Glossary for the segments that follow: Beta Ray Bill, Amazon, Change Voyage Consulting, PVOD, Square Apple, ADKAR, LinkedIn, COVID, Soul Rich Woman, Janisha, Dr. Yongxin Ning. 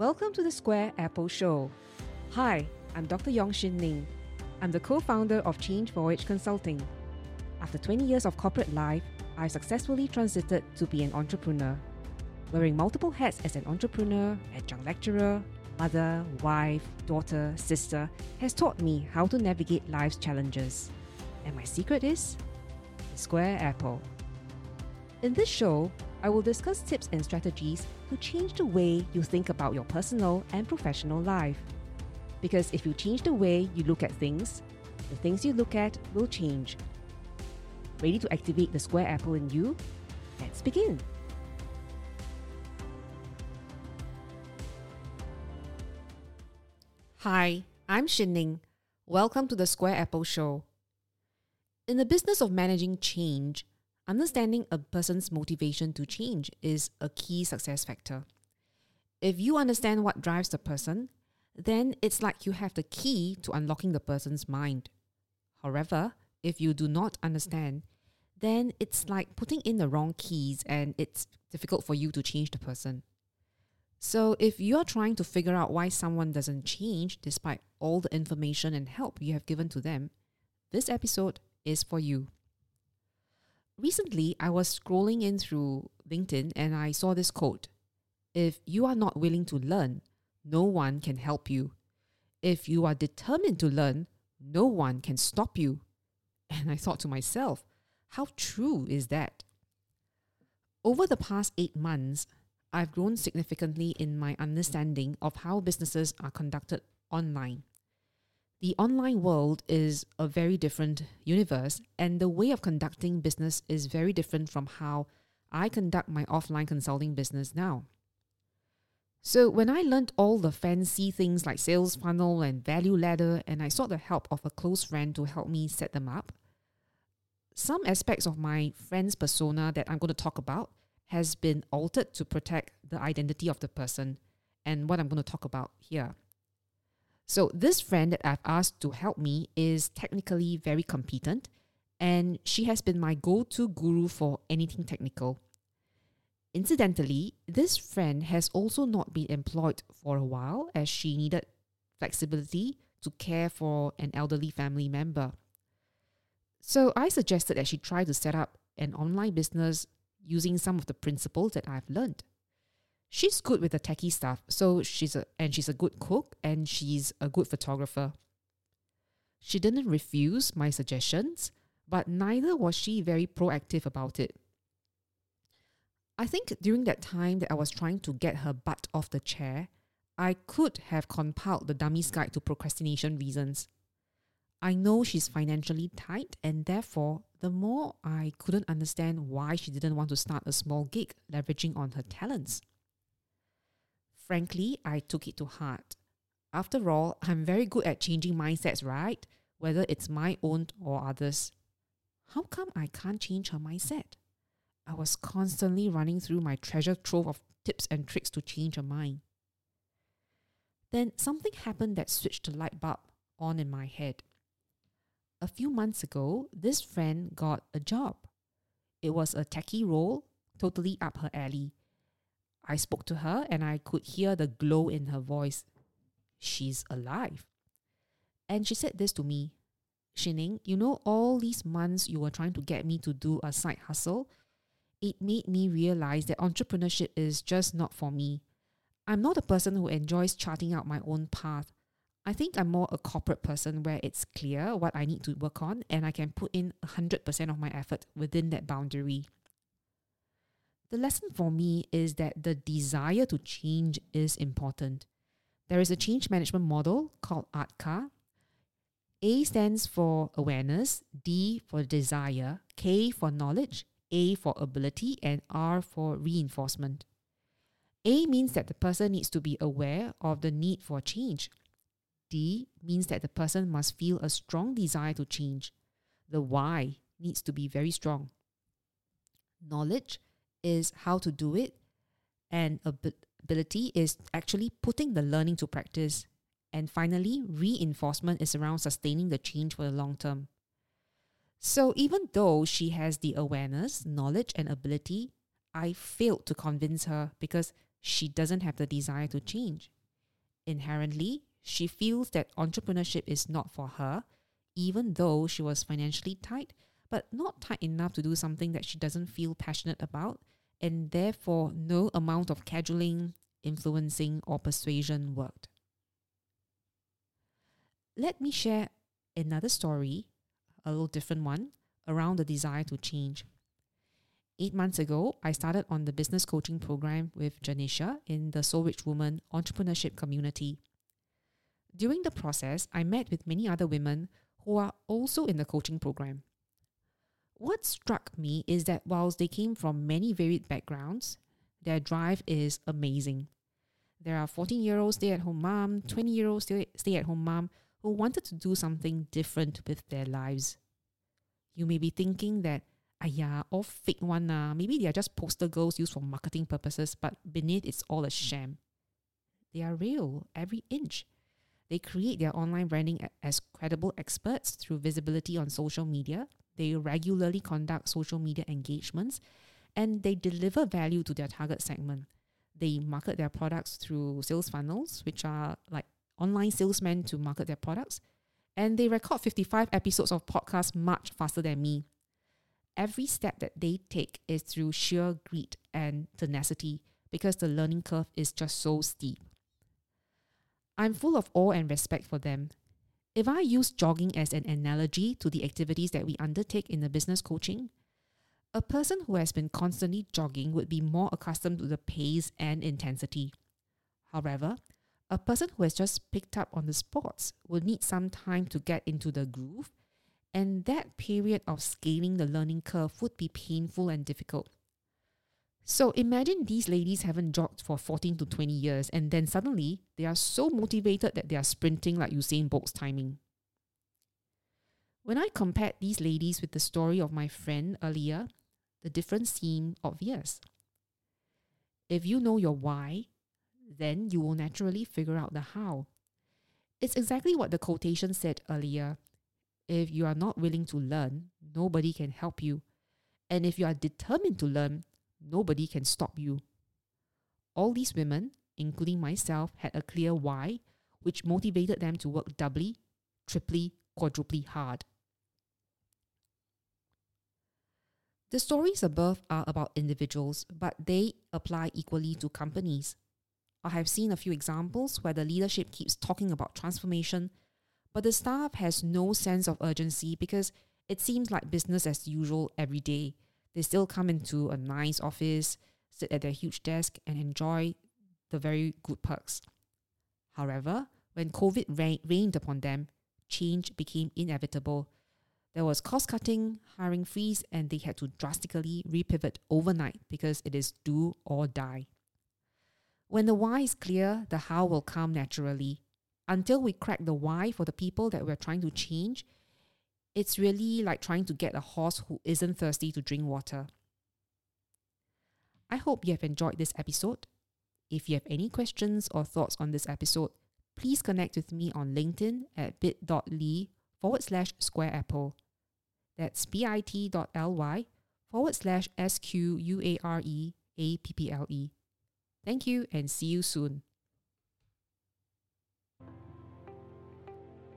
Welcome to the Square Apple Show. Hi, I'm Dr. Yongxin Ning. I'm the co-founder of Change Voyage Consulting. After 20 years of corporate life, I successfully transited to be an entrepreneur. Wearing multiple hats as an entrepreneur, adjunct lecturer, mother, wife, daughter, sister has taught me how to navigate life's challenges. And my secret is the Square Apple. In this show, I will discuss tips and strategies to change the way you think about your personal and professional life. Because if you change the way you look at things, the things you look at will change. Ready to activate the Square Apple in you? Let's begin! Hi, I'm Xin Ning. Welcome to the Square Apple Show. In the business of managing change, understanding a person's motivation to change is a key success factor. If you understand what drives the person, then it's like you have the key to unlocking the person's mind. However, if you do not understand, then it's like putting in the wrong keys and it's difficult for you to change the person. So if you're trying to figure out why someone doesn't change despite all the information and help you have given to them, this episode is for you. Recently, I was scrolling in through LinkedIn and I saw this quote. If you are not willing to learn, no one can help you. If you are determined to learn, no one can stop you. And I thought to myself, how true is that? Over the past 8 months, I've grown significantly in my understanding of how businesses are conducted online. The online world is a very different universe, and the way of conducting business is very different from how I conduct my offline consulting business now. So when I learned all the fancy things like sales funnel and value ladder, and I sought the help of a close friend to help me set them up, some aspects of my friend's persona that I'm going to talk about has been altered to protect the identity of the person and what I'm going to talk about here. So this friend that I've asked to help me is technically very competent, and she has been my go-to guru for anything technical. Incidentally, this friend has also not been employed for a while as she needed flexibility to care for an elderly family member. So I suggested that she try to set up an online business using some of the principles that I've learned. She's good with the techie stuff, so she's a good cook and she's a good photographer. She didn't refuse my suggestions, but neither was she very proactive about it. I think during that time that I was trying to get her butt off the chair, I could have compiled the Dummy's Guide to Procrastination Reasons. I know she's financially tight, and therefore, the more I couldn't understand why she didn't want to start a small gig leveraging on her talents. Frankly, I took it to heart. After all, I'm very good at changing mindsets, right? Whether it's my own or others. How come I can't change her mindset? I was constantly running through my treasure trove of tips and tricks to change her mind. Then something happened that switched the light bulb on in my head. A few months ago, this friend got a job. It was a techie role, totally up her alley. I spoke to her and I could hear the glow in her voice. She's alive. And she said this to me, Shining, you know, all these months you were trying to get me to do a side hustle, it made me realize that entrepreneurship is just not for me. I'm not a person who enjoys charting out my own path. I think I'm more a corporate person where it's clear what I need to work on and I can put in 100% of my effort within that boundary. The lesson for me is that the desire to change is important. There is a change management model called ADKAR. A stands for awareness, D for desire, K for knowledge, A for ability, and R for reinforcement. A means that the person needs to be aware of the need for change. D means that the person must feel a strong desire to change. The why needs to be very strong. Knowledge is how to do it, and ability is actually putting the learning to practice. And finally, reinforcement is around sustaining the change for the long term. So even though she has the awareness, knowledge, and ability, I failed to convince her because she doesn't have the desire to change. Inherently, she feels that entrepreneurship is not for her, even though she was financially tight, but not tight enough to do something that she doesn't feel passionate about, and therefore no amount of cajoling, influencing, or persuasion worked. Let me share another story, a little different one, around the desire to change. 8 months ago, I started on the business coaching program with Janisha in the Soul Rich Woman entrepreneurship community. During the process, I met with many other women who are also in the coaching program. What struck me is that whilst they came from many varied backgrounds, their drive is amazing. There are 14-year-old stay-at-home mom, 20-year-old stay-at-home mom who wanted to do something different with their lives. You may be thinking that, all fake one, maybe they are just poster girls used for marketing purposes, but beneath it's all a sham. They are real, every inch. They create their online branding as credible experts through visibility on social media. They regularly conduct social media engagements, and they deliver value to their target segment. They market their products through sales funnels, which are like online salesmen to market their products. And they record 55 episodes of podcasts much faster than me. Every step that they take is through sheer grit and tenacity because the learning curve is just so steep. I'm full of awe and respect for them. If I use jogging as an analogy to the activities that we undertake in the business coaching, a person who has been constantly jogging would be more accustomed to the pace and intensity. However, a person who has just picked up on the sports will need some time to get into the groove, and that period of scaling the learning curve would be painful and difficult. So imagine these ladies haven't jogged for 14 to 20 years, and then suddenly they are so motivated that they are sprinting like Usain Bolt's timing. When I compared these ladies with the story of my friend earlier, the difference seemed obvious. If you know your why, then you will naturally figure out the how. It's exactly what the quotation said earlier. If you are not willing to learn, nobody can help you. And if you are determined to learn, nobody can stop you. All these women, including myself, had a clear why, which motivated them to work doubly, triply, quadruply hard. The stories above are about individuals, but they apply equally to companies. I have seen a few examples where the leadership keeps talking about transformation, but the staff has no sense of urgency because it seems like business as usual every day. They still come into a nice office, sit at their huge desk, and enjoy the very good perks. However, when COVID rained upon them, change became inevitable. There was cost-cutting, hiring freeze, and they had to drastically repivot overnight because it is do or die. When the why is clear, the how will come naturally. Until we crack the why for the people that we're trying to change, it's really like trying to get a horse who isn't thirsty to drink water. I hope you have enjoyed this episode. If you have any questions or thoughts on this episode, please connect with me on LinkedIn at bit.ly/Square Apple. That's bit.ly/SQUAREAPPLE. Thank you and see you soon.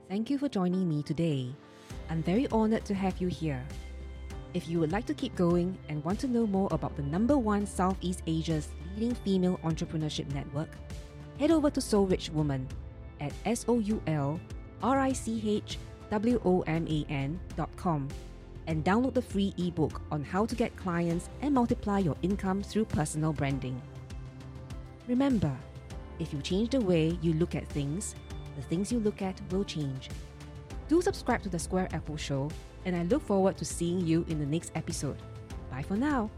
Thank you for joining me today. I'm very honored to have you here. If you would like to keep going and want to know more about the #1 Southeast Asia's leading female entrepreneurship network, head over to Soul Rich Woman at soulrichwoman.com and download the free ebook on how to get clients and multiply your income through personal branding. Remember, if you change the way you look at things, the things you look at will change. Do subscribe to the Square Apple Show, and I look forward to seeing you in the next episode. Bye for now.